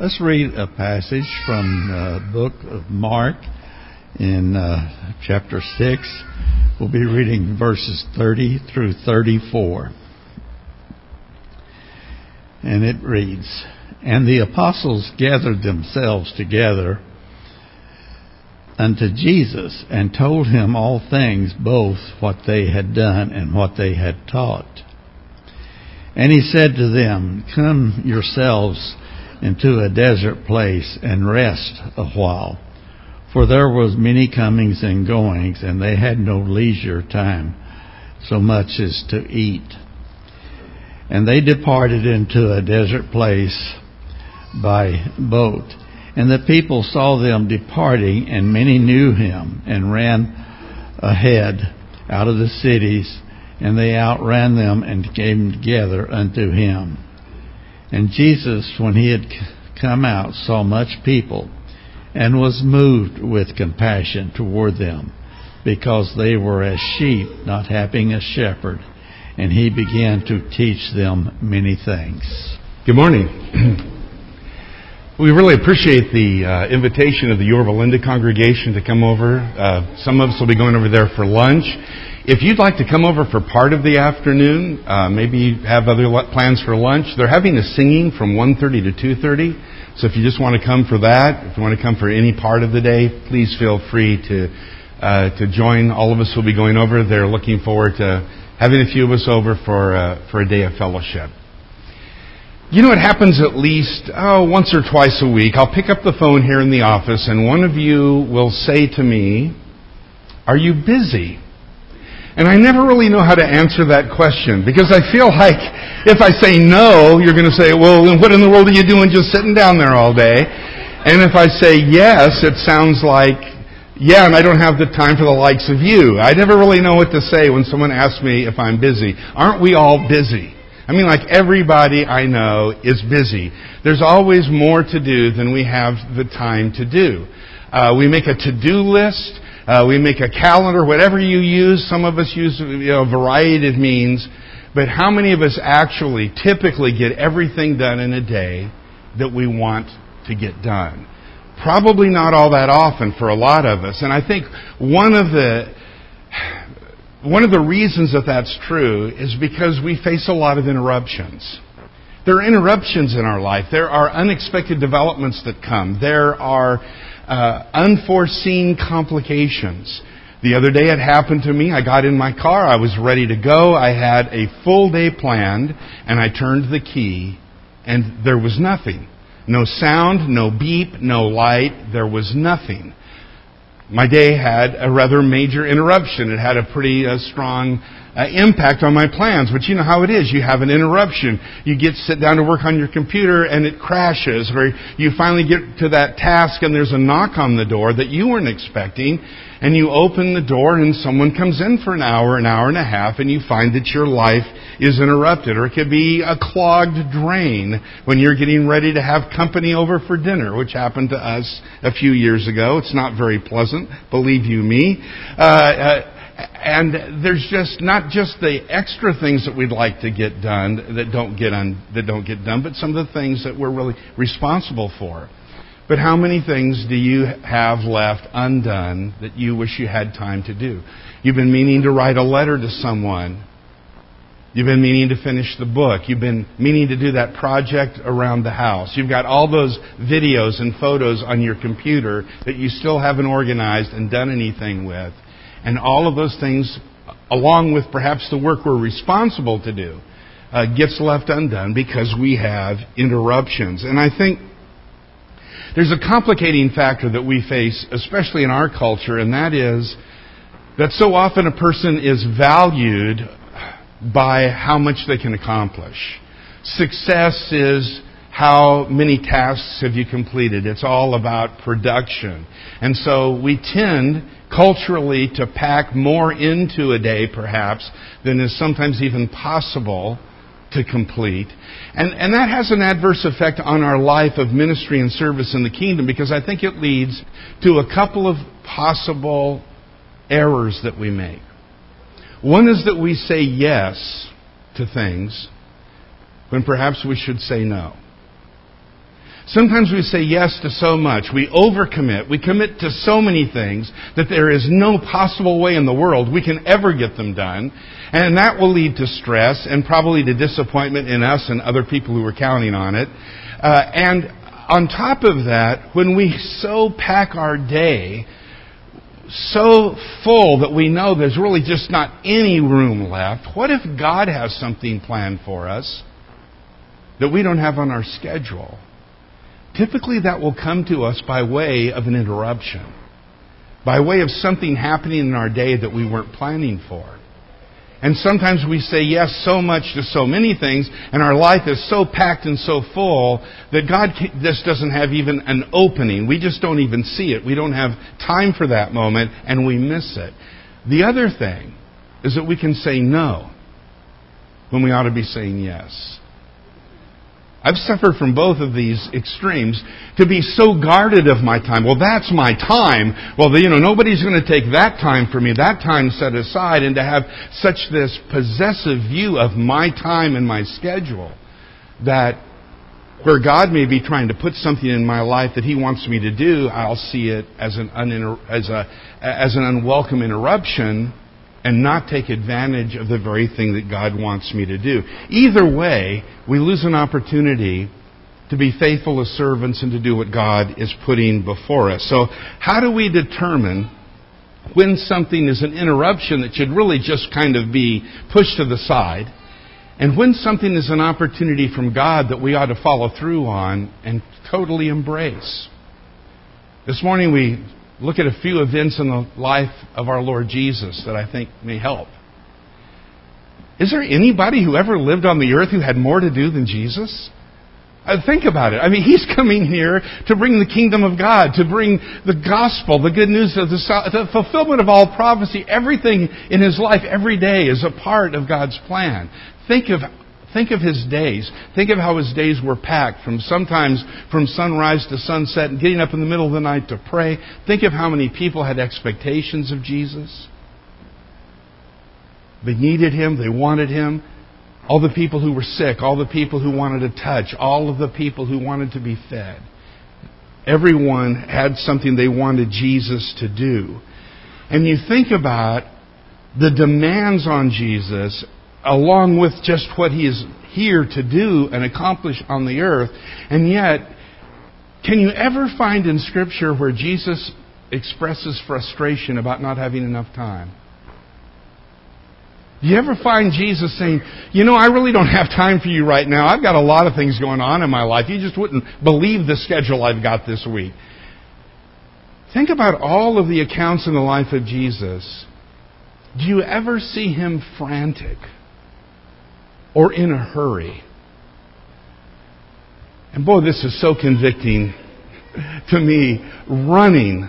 Let's read a passage from the book of Mark in chapter 6. We'll be reading verses 30 through 34. And it reads, "And the apostles gathered themselves together unto Jesus and told him all things, both what they had done and what they had taught. And he said to them, Come yourselves into a desert place and rest a while. For there was many comings and goings, and they had no leisure time so much as to eat. And they departed into a desert place by boat. And the people saw them departing, and many knew him, and ran ahead out of the cities, and they outran them and came together unto him. And Jesus, when he had come out, saw much people, and was moved with compassion toward them, because they were as sheep, not having a shepherd. And he began to teach them many things." Good morning. We really appreciate the invitation of the Yorba Linda congregation to come over. Some of us will be going over there for lunch. If you'd like to come over for part of the afternoon, maybe you have other plans for lunch. They're having a singing from 1:30 to 2:30. So if you just want to come for that, if you want to come for any part of the day, please feel free to join. All of us will be going over. They're looking forward to having a few of us over for a day of fellowship. You know, it happens at least once or twice a week. I'll pick up the phone here in the office, and one of you will say to me, "Are you busy?" And I never really know how to answer that question, because I feel like if I say no, you're going to say, "Well, then what in the world are you doing just sitting down there all day?" And if I say yes, it sounds like, "Yeah, and I don't have the time for the likes of you." I never really know what to say when someone asks me if I'm busy. Aren't we all busy? I mean, like, everybody I know is busy. There's always more to do than we have the time to do. We make a to-do list. We make a calendar. Whatever you use, some of us use a variety of means. But how many of us actually typically get everything done in a day that we want to get done? Probably not all that often for a lot of us. And I think one of the reasons that that's true is because we face a lot of interruptions. There are interruptions in our life. There are unexpected developments that come. There are unforeseen complications. The other day it happened to me. I got in my car. I was ready to go. I had a full day planned, and I turned the key, and there was nothing. No sound, no beep, no light. There was nothing. My day had a rather major interruption. It had a pretty strong impact on my plans. But you know how it is. You have an interruption. You sit down to work on your computer and it crashes. Or you finally get to that task and there's a knock on the door that you weren't expecting. And you open the door and someone comes in for an hour and a half, and you find that your life is interrupted. Or it could be a clogged drain when you're getting ready to have company over for dinner, which happened to us a few years ago. It's not very pleasant, believe you me. And there's just not just the extra things that we'd like to get done that don't get done, but some of the things that we're really responsible for. But how many things do you have left undone that you wish you had time to do? You've been meaning to write a letter to someone. You've been meaning to finish the book. You've been meaning to do that project around the house. You've got all those videos and photos on your computer that you still haven't organized and done anything with. And all of those things, along with perhaps the work we're responsible to do, gets left undone because we have interruptions. And I think there's a complicating factor that we face, especially in our culture, and that is that so often a person is valued by how much they can accomplish. Success is how many tasks have you completed. It's all about production. And so we tend culturally to pack more into a day, perhaps, than is sometimes even possible to complete. And that has an adverse effect on our life of ministry and service in the kingdom, because I think it leads to a couple of possible errors that we make. One is that we say yes to things when perhaps we should say no. Sometimes we say yes to so much. We overcommit. We commit to so many things that there is no possible way in the world we can ever get them done. And that will lead to stress and probably to disappointment in us and other people who are counting on it. And on top of that, when we so pack our day so full that we know there's really just not any room left, what if God has something planned for us that we don't have on our schedule? Typically, that will come to us by way of an interruption, by way of something happening in our day that we weren't planning for. And sometimes we say yes so much to so many things, and our life is so packed and so full that God just doesn't have even an opening. We just don't even see it. We don't have time for that moment, and we miss it. The other thing is that we can say no when we ought to be saying yes. I've suffered from both of these extremes, to be so guarded of my time. Well, that's my time. Well, nobody's going to take that time for me, that time set aside, and to have such this possessive view of my time and my schedule that where God may be trying to put something in my life that He wants me to do, I'll see it as an unwelcome interruption and not take advantage of the very thing that God wants me to do. Either way, we lose an opportunity to be faithful as servants and to do what God is putting before us. So how do we determine when something is an interruption that should really just kind of be pushed to the side, and when something is an opportunity from God that we ought to follow through on and totally embrace? This morning we look at a few events in the life of our Lord Jesus that I think may help. Is there anybody who ever lived on the earth who had more to do than Jesus? Think about it. I mean, He's coming here to bring the kingdom of God, to bring the gospel, the good news of the fulfillment of all prophecy. Everything in His life every day is a part of God's plan. Think of His days. Think of how His days were packed from sunrise to sunset and getting up in the middle of the night to pray. Think of how many people had expectations of Jesus. They needed Him. They wanted Him. All the people who were sick, all the people who wanted to touch, all of the people who wanted to be fed. Everyone had something they wanted Jesus to do. And you think about the demands on Jesus along with just what He is here to do and accomplish on the earth. And yet, can you ever find in Scripture where Jesus expresses frustration about not having enough time? Do you ever find Jesus saying, I really don't have time for you right now. I've got a lot of things going on in my life. You just wouldn't believe the schedule I've got this week. Think about all of the accounts in the life of Jesus. Do you ever see Him frantic? Or in a hurry. And boy, this is so convicting to me, running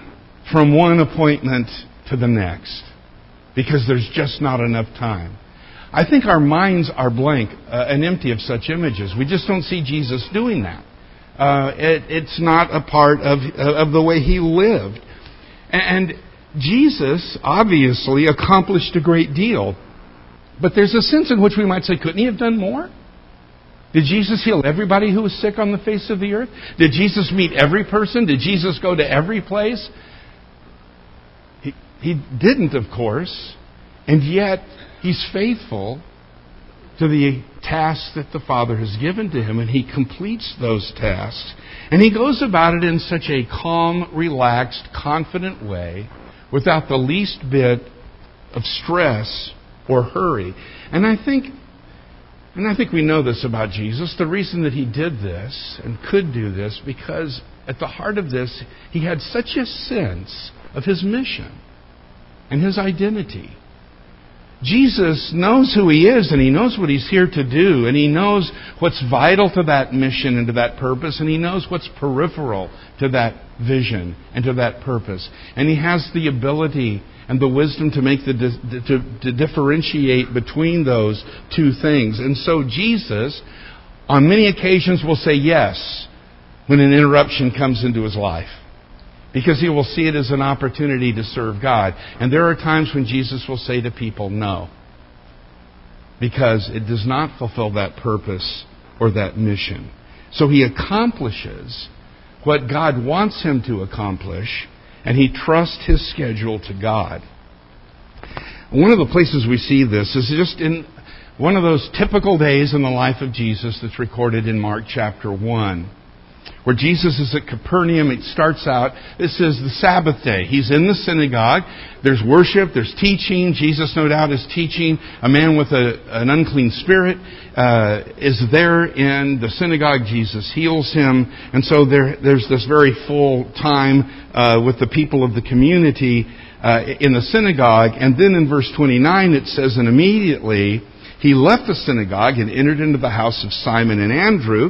from one appointment to the next because there's just not enough time. I think our minds are blank and empty of such images. We just don't see Jesus doing that. It's not a part of the way He lived. And Jesus obviously accomplished a great deal. But there's a sense in which we might say, couldn't He have done more? Did Jesus heal everybody who was sick on the face of the earth? Did Jesus meet every person? Did Jesus go to every place? He didn't, of course. And yet, He's faithful to the tasks that the Father has given to Him, and He completes those tasks. And He goes about it in such a calm, relaxed, confident way, without the least bit of stress or hurry. And I think we know this about Jesus. The reason that He did this and could do this, because at the heart of this, He had such a sense of His mission and His identity. Jesus knows who He is, and He knows what He's here to do, and He knows what's vital to that mission and to that purpose, and He knows what's peripheral to that vision and to that purpose. And He has the ability and the wisdom to make to differentiate between those two things. And so Jesus, on many occasions, will say yes when an interruption comes into His life, because He will see it as an opportunity to serve God. And there are times when Jesus will say to people, no, because it does not fulfill that purpose or that mission. So He accomplishes what God wants him to accomplish, and he trusts his schedule to God. One of the places we see this is just in one of those typical days in the life of Jesus that's recorded in Mark chapter 1, where Jesus is at Capernaum. It starts out, this is the Sabbath day. He's in the synagogue. There's worship. There's teaching. Jesus, no doubt, is teaching. A man with an unclean spirit is there in the synagogue. Jesus heals him. And so there's this very full time with the people of the community in the synagogue. And then in verse 29 it says, and immediately he left the synagogue and entered into the house of Simon and Andrew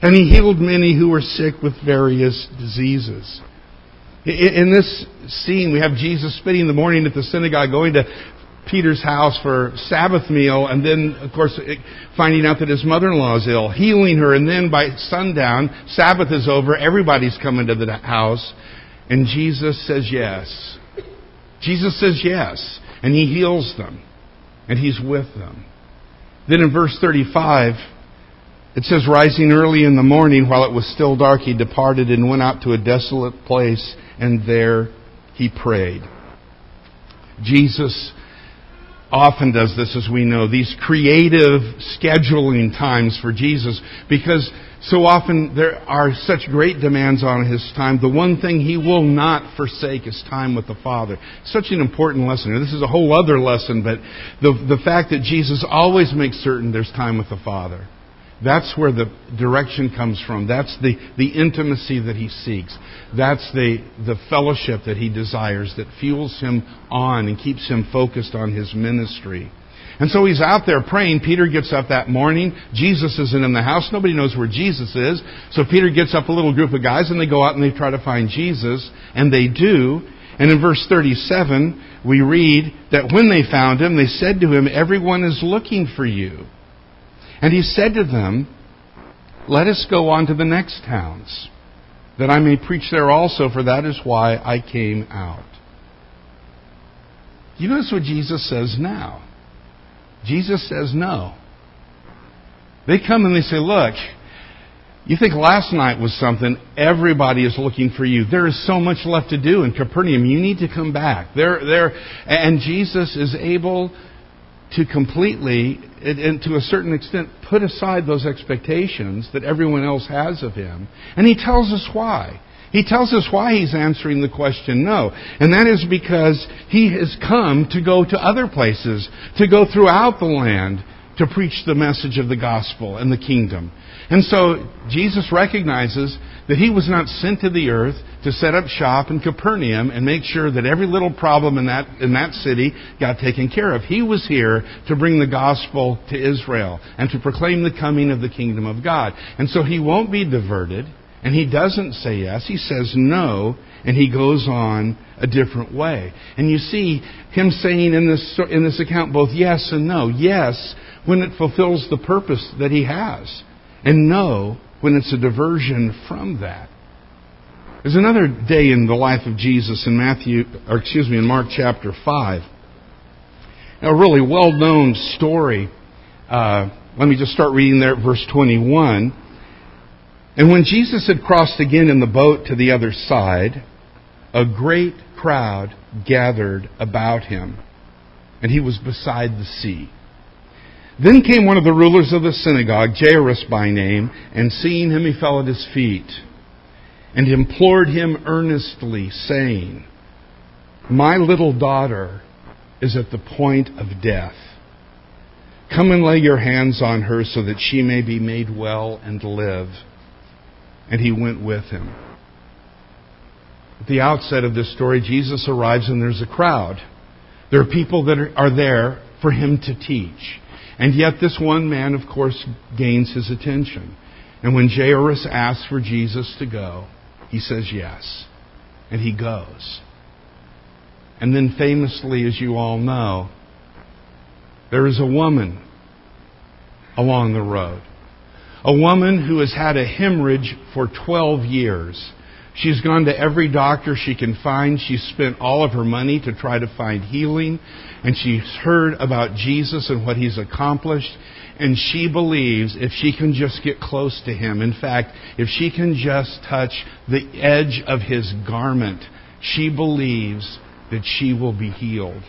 And he healed many who were sick with various diseases. In this scene, we have Jesus spending the morning at the synagogue, going to Peter's house for Sabbath meal, and then, of course, finding out that his mother-in-law is ill, healing her, and then by sundown, Sabbath is over, everybody's coming to the house, and Jesus says yes. Jesus says yes, and he heals them, and he's with them. Then in verse 35, it says, rising early in the morning, while it was still dark, he departed and went out to a desolate place, and there he prayed. Jesus often does this, as we know, these creative scheduling times for Jesus, because so often there are such great demands on his time. The one thing he will not forsake is time with the Father. Such an important lesson. This is a whole other lesson, but the fact that Jesus always makes certain there's time with the Father. That's where the direction comes from. That's the intimacy that he seeks. That's the fellowship that he desires, that fuels him on and keeps him focused on his ministry. And so he's out there praying. Peter gets up that morning. Jesus isn't in the house. Nobody knows where Jesus is. So Peter gets up a little group of guys, and they go out and they try to find Jesus. And they do. And in verse 37, we read that when they found him, they said to him, "Everyone is looking for you." And he said to them, "Let us go on to the next towns, that I may preach there also, for that is why I came out." You notice what Jesus says now. Jesus says no. They come and they say, "Look, you think last night was something. Everybody is looking for you. There is so much left to do in Capernaum. You need to come back." And Jesus is able to completely, and to a certain extent, put aside those expectations that everyone else has of him. And he tells us why. He tells us why he's answering the question no. And that is because he has come to go to other places, to go throughout the land, to preach the message of the gospel and the kingdom. And so Jesus recognizes that he was not sent to the earth to set up shop in Capernaum and make sure that every little problem in that city got taken care of. He was here to bring the gospel to Israel and to proclaim the coming of the kingdom of God. And so he won't be diverted, and he doesn't say yes. He says no, and he goes on a different way. And you see him saying in this account both yes and no. Yes, when it fulfills the purpose that he has. And no, when it's a diversion from that. There's another day in the life of Jesus in Mark chapter 5. Now, a really well-known story. Let me just start reading there at verse 21. And when Jesus had crossed again in the boat to the other side, a great crowd gathered about him, and he was beside the sea. Then came one of the rulers of the synagogue, Jairus by name, and seeing him, he fell at his feet and implored him earnestly, saying, "My little daughter is at the point of death. Come and lay your hands on her so that she may be made well and live." And he went with him. At the outset of this story, Jesus arrives and there's a crowd. There are people that are there for him to teach. And yet this one man, of course, gains his attention. And when Jairus asks for Jesus to go, He says yes. And he goes. And then famously, as you all know, there is a woman along the road. A woman who has had a hemorrhage for 12 years. She's gone to every doctor she can find. She's spent all of her money to try to find healing. And she's heard about Jesus and what He's accomplished. And she believes if she can just get close to Him, in fact, if she can just touch the edge of His garment, she believes that she will be healed.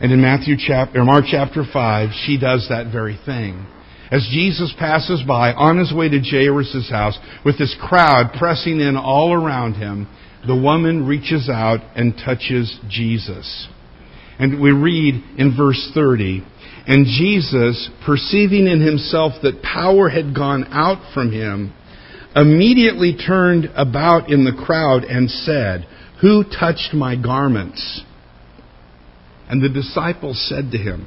And in Mark chapter 5, she does that very thing. As Jesus passes by on His way to Jairus' house with this crowd pressing in all around Him, the woman reaches out and touches Jesus. And we read in verse 30, "And Jesus, perceiving in Himself that power had gone out from Him, immediately turned about in the crowd and said, 'Who touched my garments?' And the disciples said to Him,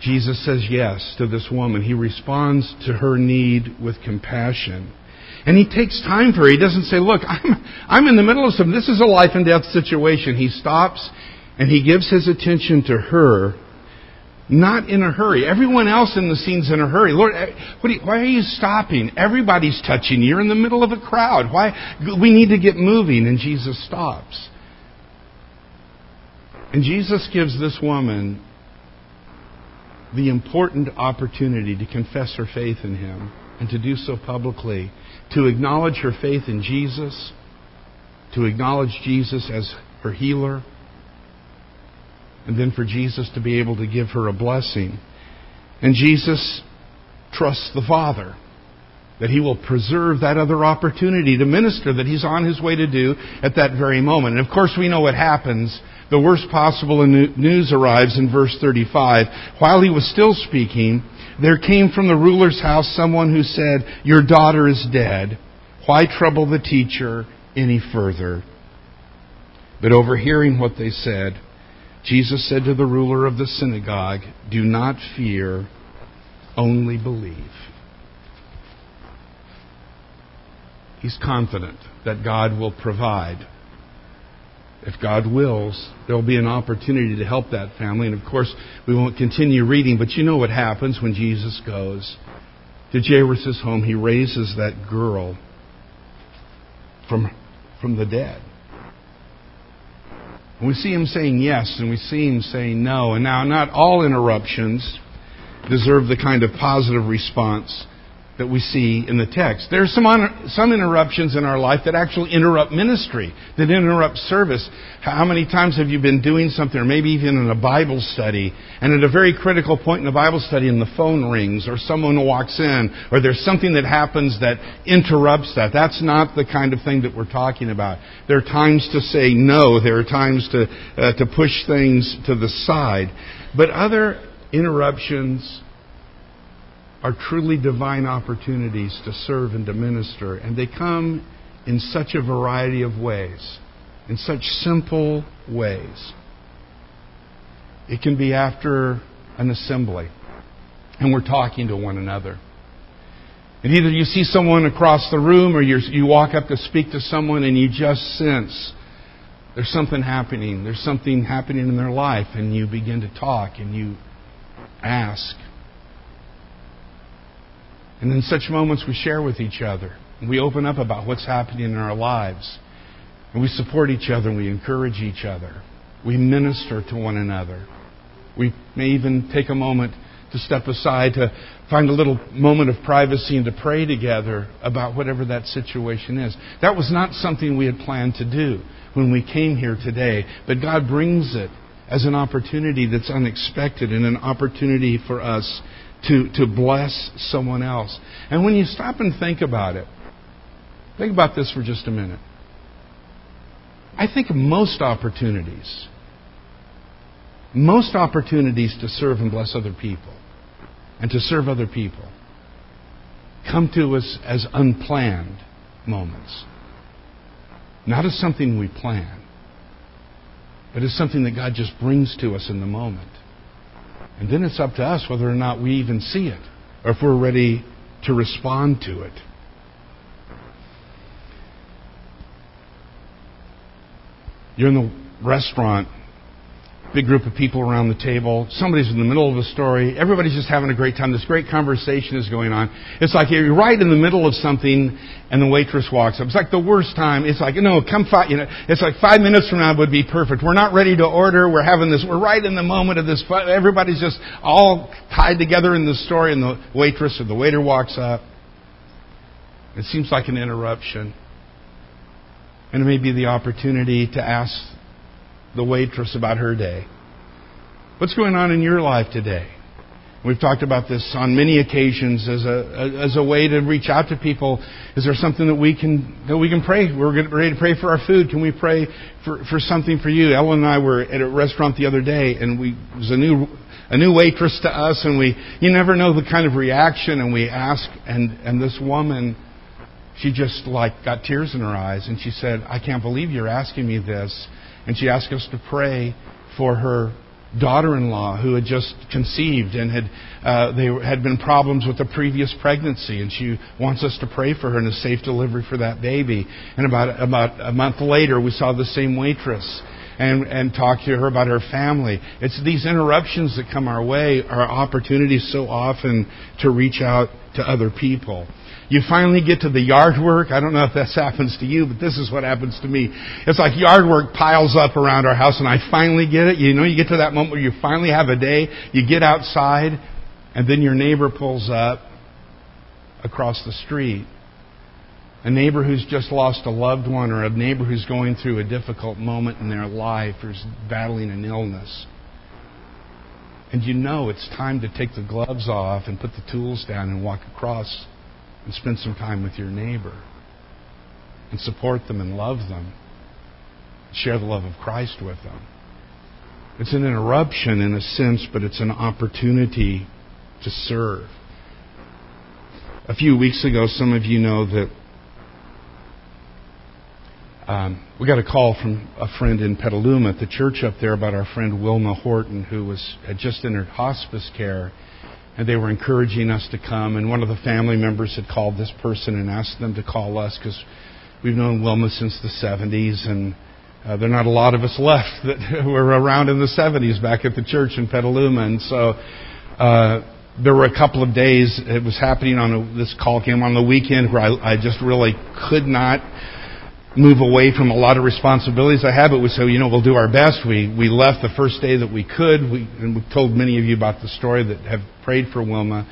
Jesus says yes to this woman. He responds to her need with compassion. And He takes time for her. He doesn't say, "Look, I'm in the middle of something. This is a life and death situation." He stops and He gives His attention to her, not in a hurry. Everyone else in the scene's in a hurry. "Lord, why are you stopping? Everybody's touching you. You're in the middle of a crowd. Why? We need to get moving." And Jesus stops. And Jesus gives this woman the important opportunity to confess her faith in Him and to do so publicly, to acknowledge her faith in Jesus, to acknowledge Jesus as her healer, and then for Jesus to be able to give her a blessing. And Jesus trusts the Father that He will preserve that other opportunity to minister that He's on His way to do at that very moment. And of course we know what happens. The worst possible news arrives in verse 35. "While He was still speaking, there came from the ruler's house someone who said, 'Your daughter is dead. Why trouble the teacher any further?' But overhearing what they said, Jesus said to the ruler of the synagogue, 'Do not fear, only believe.'" He's confident that God will provide. If God wills, there will be an opportunity to help that family. And of course, we won't continue reading, but you know what happens when Jesus goes to Jairus' home. He raises that girl from the dead. And we see Him saying yes, and we see Him saying no. And now, not all interruptions deserve the kind of positive response that we see in the text. There are some interruptions in our life that actually interrupt ministry, that interrupt service. How many times have you been doing something, or maybe even in a Bible study, and at a very critical point in the Bible study, and the phone rings, or someone walks in, or there's something that happens that interrupts that? That's not the kind of thing that we're talking about. There are times to say no. There are times to push things to the side. But other interruptions are truly divine opportunities to serve and to minister. And they come in such a variety of ways, in such simple ways. It can be after an assembly, and we're talking to one another. And either you see someone across the room, or you walk up to speak to someone, and you just sense there's something happening. There's something happening in their life, and you begin to talk, and you ask. And in such moments, we share with each other. And we open up about what's happening in our lives. And we support each other, and we encourage each other. We minister to one another. We may even take a moment to step aside, to find a little moment of privacy, and to pray together about whatever that situation is. That was not something we had planned to do when we came here today. But God brings it as an opportunity that's unexpected, and an opportunity for us to bless someone else. And when you stop and think about it, Think about this for just a minute. I think most opportunities to serve and bless other people and to serve other people come to us as unplanned moments. Not as something we plan, but as something that God just brings to us in the moment. And then it's up to us whether or not we even see it, or if we're ready to respond to it. You're in the restaurant, big group of people around the table, somebody's in the middle of a story, everybody's just having a great time, this great conversation is going on. It's like you're right in the middle of something and the waitress walks up. It's like the worst time. It's like, no, come 5 minutes from now would be perfect. We're not ready to order. We're right in the moment of this. Everybody's just all tied together in the story, and the waitress or the waiter walks up. It seems like an interruption. And it may be the opportunity to ask the waitress about her day. What's going on in your life today? We've talked about this on many occasions as a way to reach out to people. Is there something that we can pray? We're ready to pray for our food. Can we pray for something for you? Ellen and I were at a restaurant the other day, and it was a new waitress to us, and you never know the kind of reaction. And we asked, and this woman, she just got tears in her eyes, and she said, "I can't believe you're asking me this." And she asked us to pray for her daughter-in-law who had just conceived and had been problems with the previous pregnancy, and she wants us to pray for her and a safe delivery for that baby. And about a month later, we saw the same waitress and talked to her about her family. It's these interruptions that come our way are opportunities so often to reach out to other people. You finally get to the yard work. I don't know if this happens to you, but this is what happens to me. It's like yard work piles up around our house, and I finally get it. You get to that moment where you finally have a day. You get outside, and then your neighbor pulls up across the street. A neighbor who's just lost a loved one, or a neighbor who's going through a difficult moment in their life, who's battling an illness. And you know it's time to take the gloves off and put the tools down and walk across and spend some time with your neighbor and support them and love them and share the love of Christ with them. It's an interruption in a sense, but it's an opportunity to serve. A few weeks ago, some of you know that we got a call from a friend in Petaluma at the church up there about our friend Wilma Horton, who had just entered hospice care. And they were encouraging us to come. And one of the family members had called this person and asked them to call us because we've known Wilma since the 70s. And there are not a lot of us left that were around in the 70s back at the church in Petaluma. And so there were a couple of days. It was happening this call came on the weekend where I just really could not move away from a lot of responsibilities I had, but we said, we'll do our best. We left the first day that we could, and we've told many of you about the story that have prayed for Wilma.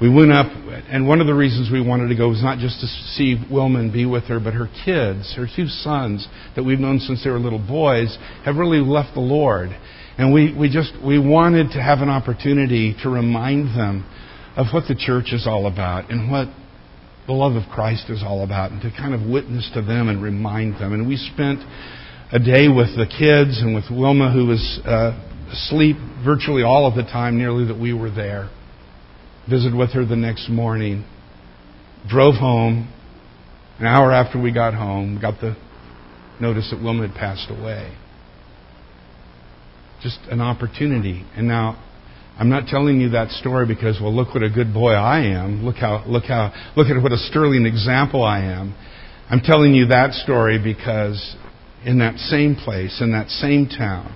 We went up, and one of the reasons we wanted to go was not just to see Wilma and be with her, but her kids, her two sons that we've known since they were little boys, have really left the Lord. And we wanted to have an opportunity to remind them of what the church is all about and what the love of Christ is all about, and to kind of witness to them and remind them. And we spent a day with the kids and with Wilma, who was asleep virtually all of the time nearly that we were there. Visited with her the next morning. Drove home. An hour after we got home, got the notice that Wilma had passed away. Just an opportunity. And now, I'm not telling you that story because, look what a good boy I am. Look at what a sterling example I am. I'm telling you that story because in that same place, in that same town,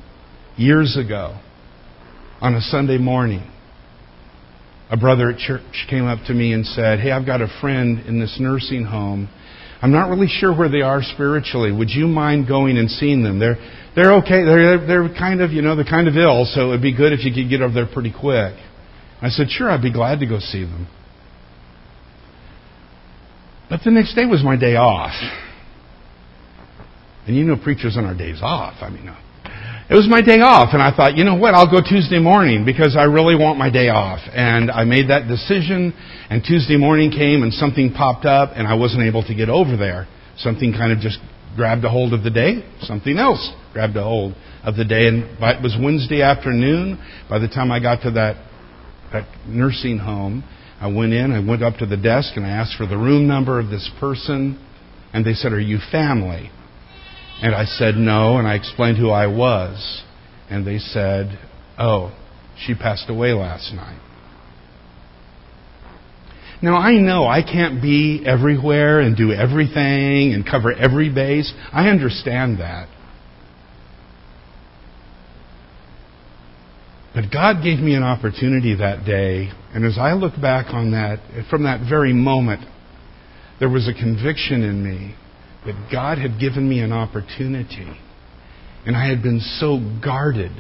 years ago, on a Sunday morning, a brother at church came up to me and said, "Hey, I've got a friend in this nursing home. I'm not really sure where they are spiritually. Would you mind going and seeing them? They're okay. They're kind of, they're kind of ill, so it'd be good if you could get over there pretty quick." I said, "Sure, I'd be glad to go see them." But the next day was my day off. And preachers on our days off. It was my day off, and I thought, you know what, I'll go Tuesday morning because I really want my day off. And I made that decision, and Tuesday morning came, and something popped up, and I wasn't able to get over there. Something kind of just grabbed a hold of the day. Something else grabbed a hold of the day. And it was Wednesday afternoon. By the time I got to that nursing home, I went in, I went up to the desk, and I asked for the room number of this person. And they said, "Are you family?" And I said no, and I explained who I was. And they said, "Oh, she passed away last night." Now, I know I can't be everywhere and do everything and cover every base. I understand that. But God gave me an opportunity that day, and as I look back on that, from that very moment, there was a conviction in me that God had given me an opportunity, and I had been so guarded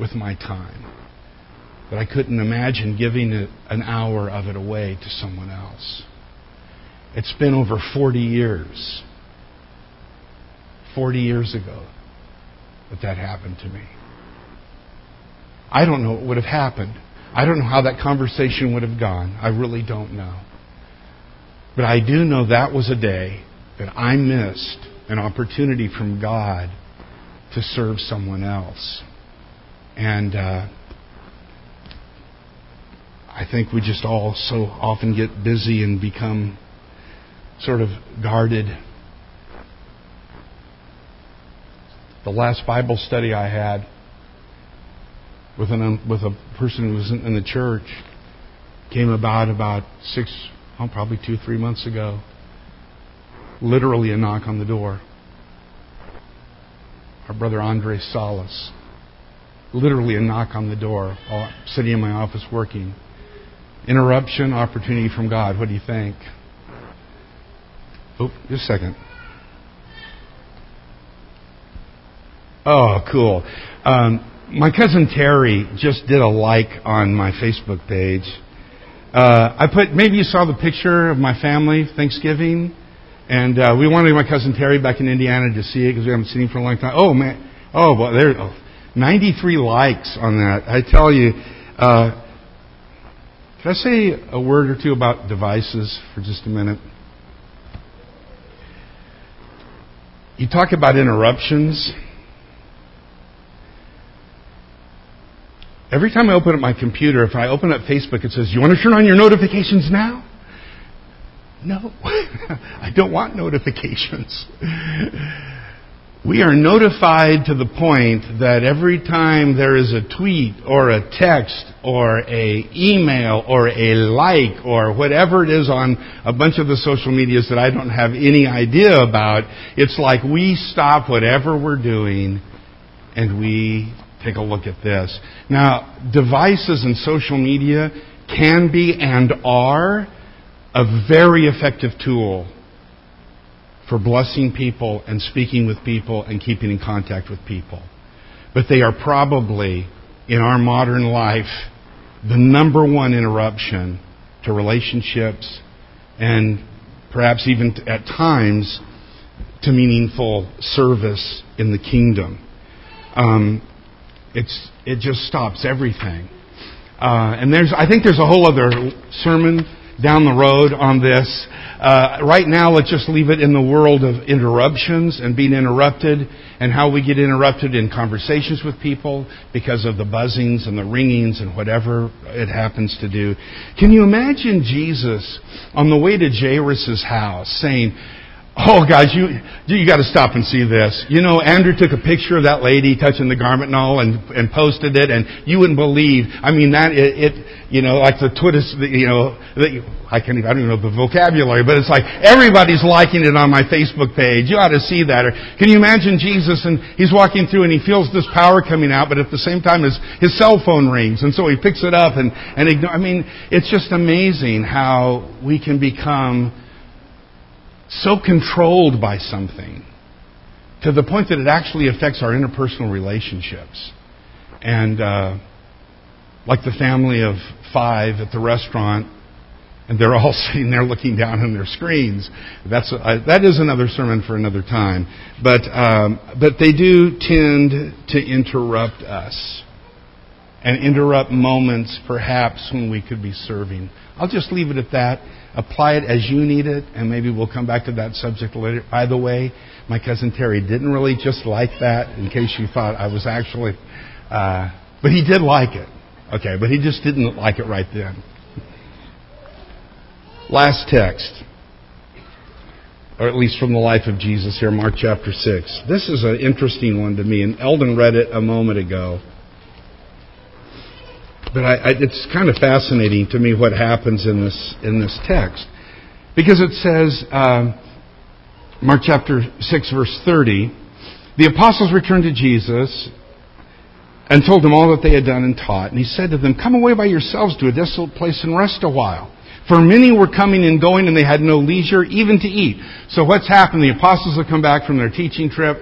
with my time that I couldn't imagine giving an hour of it away to someone else. It's been over 40 years. 40 years ago that happened to me. I don't know what would have happened. I don't know how that conversation would have gone. I really don't know. But I do know that was a day that I missed an opportunity from God to serve someone else. And I think we just all so often get busy and become sort of guarded. The last Bible study I had with a person who was in the church came about 2 or 3 months ago. Literally a knock on the door. Our brother Andre Salas. Literally a knock on the door while I'm sitting in my office working. Interruption, opportunity from God. What do you think? Oh, just a second. Oh, cool. My cousin Terry just did a like on my Facebook page. I put, maybe you saw the picture of my family, Thanksgiving. And we wanted my cousin Terry back in Indiana to see it because we haven't seen him for a long time. Oh, man. Oh, well, there. Oh, 93 likes on that. I tell you. Can I say a word or two about devices for just a minute? You talk about interruptions. Every time I open up my computer, if I open up Facebook, it says, "You want to turn on your notifications now?" No, I don't want notifications. We are notified to the point that every time there is a tweet or a text or an email or a like or whatever it is on a bunch of the social medias that I don't have any idea about, it's like we stop whatever we're doing and we take a look at this. Now, devices and social media can be and are a very effective tool for blessing people and speaking with people and keeping in contact with people. But they are probably, in our modern life, the number one interruption to relationships and perhaps even at times to meaningful service in the kingdom. It just stops everything. And I think there's a whole other sermon down the road on this. Right now, let's just leave it in the world of interruptions and being interrupted and how we get interrupted in conversations with people because of the buzzings and the ringings and whatever it happens to do. Can you imagine Jesus on the way to Jairus' house saying, "Oh, guys, you got to stop and see this. You know, Andrew took a picture of that lady touching the garment and all, and posted it, and you wouldn't believe. I mean, that it, you know, like the Twitter, you know, I don't even know the vocabulary, but it's like everybody's liking it on my Facebook page. You ought to see that." Or can you imagine Jesus and he's walking through and he feels this power coming out, but at the same time his cell phone rings, and so he picks it up and ignore. I mean, it's just amazing how we can become so controlled by something to the point that it actually affects our interpersonal relationships. And like the family of 5 at the restaurant And they're all sitting there looking down on their screens. That is another sermon for another time. But they do tend to interrupt us and interrupt moments perhaps when we could be serving. I'll just leave it at that. Apply it as you need it, and maybe we'll come back to that subject later. By the way, my cousin Terry didn't really just like that, in case you thought I was actually... but he did like it. Okay, but he just didn't like it right then. Last text, or at least from the life of Jesus here, Mark chapter 6. This is an interesting one to me, and Eldon read it a moment ago. But it's kind of fascinating to me what happens in this text. Because it says, Mark chapter 6, verse 30, the apostles returned to Jesus and told him all that they had done and taught. And he said to them, come away by yourselves to a desolate place and rest a while. For many were coming and going, and they had no leisure even to eat. So what's happened? The apostles have come back from their teaching trip.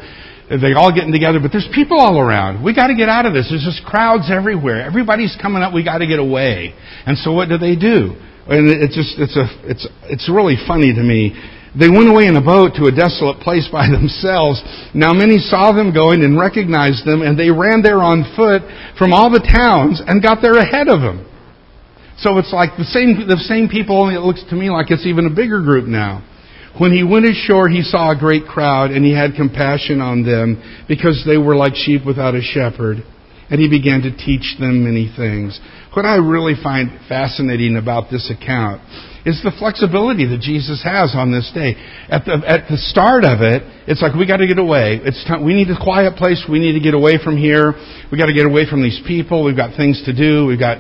They're all getting together, but there's people all around. We got to get out of this. There's just crowds everywhere. Everybody's coming up. We got to get away. And so what do? And it's really funny to me. They went away in a boat to a desolate place by themselves. Now many saw them going and recognized them, and they ran there on foot from all the towns and got there ahead of them. So it's like the same people, only it looks to me like it's even a bigger group now. When he went ashore, he saw a great crowd, and he had compassion on them, because they were like sheep without a shepherd. And he began to teach them many things. What I really find fascinating about this account is the flexibility that Jesus has on this day. At the start of it, it's like, we got to get away. It's time, we need a quiet place. We need to get away from here. We got to get away from these people. We've got things to do. We've got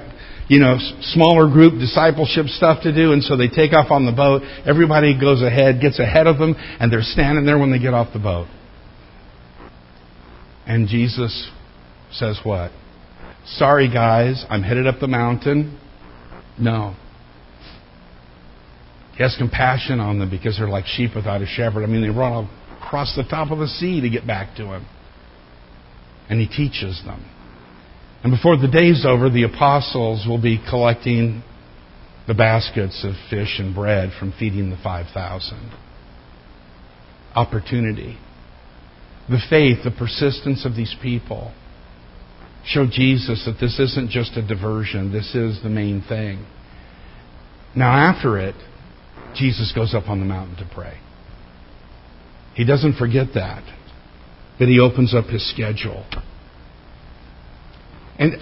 smaller group discipleship stuff to do. And so they take off on the boat. Everybody goes ahead, gets ahead of them, and they're standing there when they get off the boat. And Jesus says what? Sorry, guys, I'm headed up the mountain. No. He has compassion on them because they're like sheep without a shepherd. I mean, they run across the top of the sea to get back to him. And he teaches them. And before the day's over, the apostles will be collecting the baskets of fish and bread from feeding the 5,000. Opportunity. The faith, the persistence of these people show Jesus that this isn't just a diversion. This is the main thing. Now after it, Jesus goes up on the mountain to pray. He doesn't forget that. But he opens up his schedule. And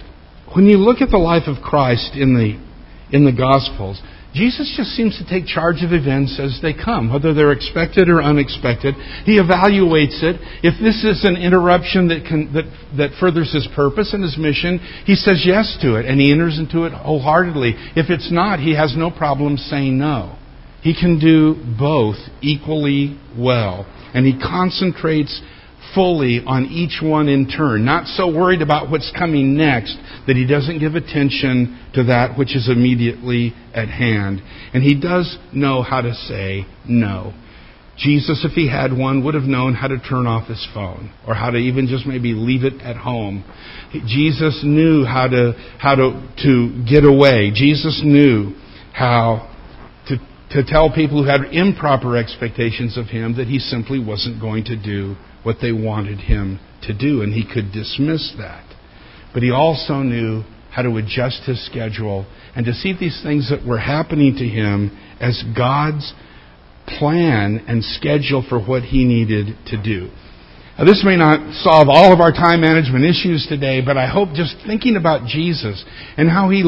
when you look at the life of Christ in the Gospels, Jesus just seems to take charge of events as they come, whether they're expected or unexpected. He evaluates it. If this is an interruption that furthers his purpose and his mission, he says yes to it, and he enters into it wholeheartedly. If it's not, he has no problem saying no. He can do both equally well, and he concentrates fully on each one in turn, not so worried about what's coming next that he doesn't give attention to that which is immediately at hand. And he does know how to say no. Jesus, if he had one, would have known how to turn off his phone or how to even just maybe leave it at home. Jesus knew how to get away. Jesus knew how to tell people who had improper expectations of him that he simply wasn't going to do what they wanted him to do, and he could dismiss that. But he also knew how to adjust his schedule and to see these things that were happening to him as God's plan and schedule for what he needed to do. Now, this may not solve all of our time management issues today, but I hope just thinking about Jesus and how he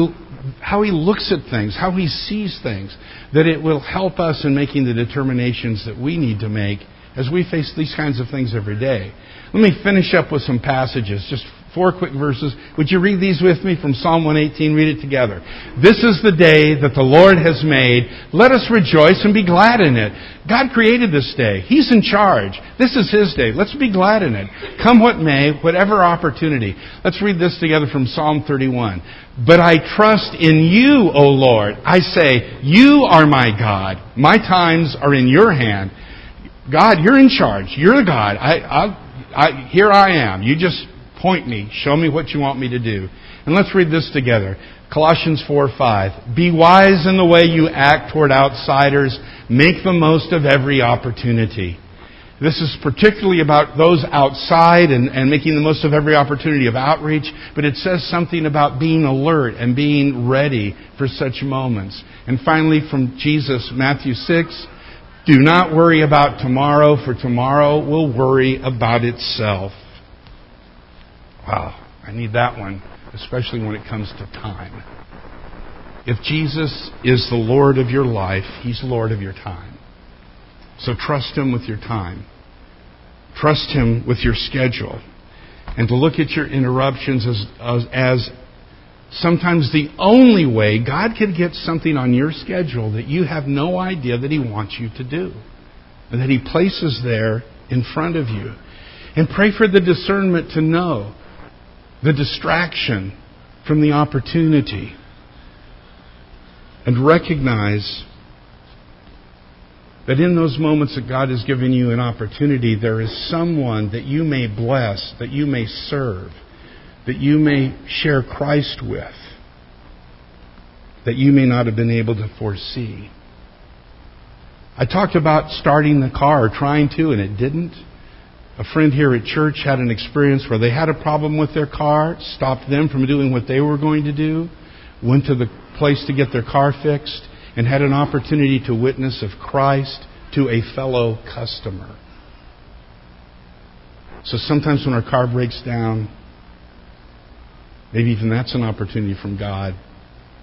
looks at things, how he sees things, that it will help us in making the determinations that we need to make as we face these kinds of things every day. Let me finish up with some passages, just 4 quick verses. Would you read these with me from Psalm 118? Read it together. This is the day that the Lord has made. Let us rejoice and be glad in it. God created this day. He's in charge. This is His day. Let's be glad in it. Come what may, whatever opportunity. Let's read this together from Psalm 31. But I trust in You, O Lord. I say, You are my God. My times are in Your hand. God, You're in charge. You're God. Here I am. You just point me. Show me what You want me to do. And let's read this together. Colossians 4:5. Be wise in the way you act toward outsiders. Make the most of every opportunity. This is particularly about those outside and making the most of every opportunity of outreach, but it says something about being alert and being ready for such moments. And finally, from Jesus, Matthew 6, do not worry about tomorrow, for tomorrow will worry about itself. Wow, I need that one, especially when it comes to time. If Jesus is the Lord of your life, He's Lord of your time. So trust Him with your time. Trust Him with your schedule. And to look at your interruptions as sometimes the only way God can get something on your schedule that you have no idea that He wants you to do. And that He places there in front of you. And pray for the discernment to know the distraction from the opportunity. And recognize that in those moments that God has given you an opportunity, there is someone that you may bless, that you may serve, that you may share Christ with, that you may not have been able to foresee. I talked about starting the car, or trying to, and it didn't. A friend here at church had an experience where they had a problem with their car, stopped them from doing what they were going to do, went to the place to get their car fixed, and had an opportunity to witness of Christ to a fellow customer. So sometimes when our car breaks down, maybe even that's an opportunity from God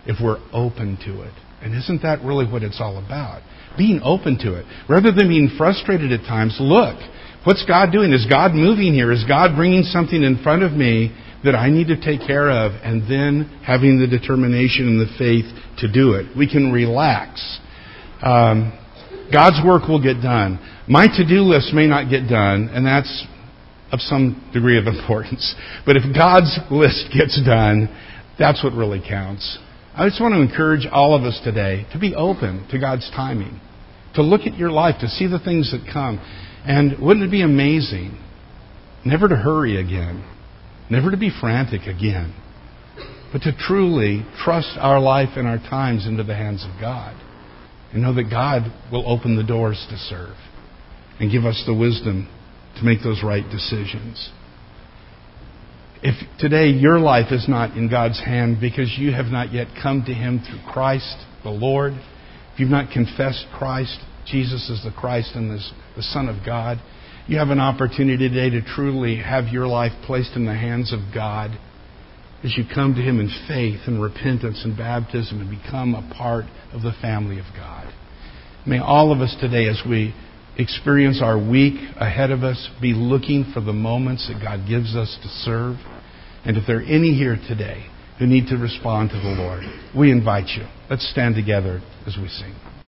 if we're open to it. And isn't that really what it's all about? Being open to it. Rather than being frustrated at times, look, what's God doing? Is God moving here? Is God bringing something in front of me that I need to take care of, and then having the determination and the faith to do it. We can relax. God's work will get done. My to-do list may not get done, and that's of some degree of importance. But if God's list gets done, that's what really counts. I just want to encourage all of us today to be open to God's timing, to look at your life, to see the things that come. And wouldn't it be amazing never to hurry again? Never to be frantic again, but to truly trust our life and our times into the hands of God and know that God will open the doors to serve and give us the wisdom to make those right decisions. If today your life is not in God's hand because you have not yet come to Him through Christ, the Lord, if you've not confessed Christ, Jesus is the Christ and the Son of God, you have an opportunity today to truly have your life placed in the hands of God as you come to Him in faith and repentance and baptism and become a part of the family of God. May all of us today, as we experience our week ahead of us, be looking for the moments that God gives us to serve. And if there are any here today who need to respond to the Lord, we invite you. Let's stand together as we sing.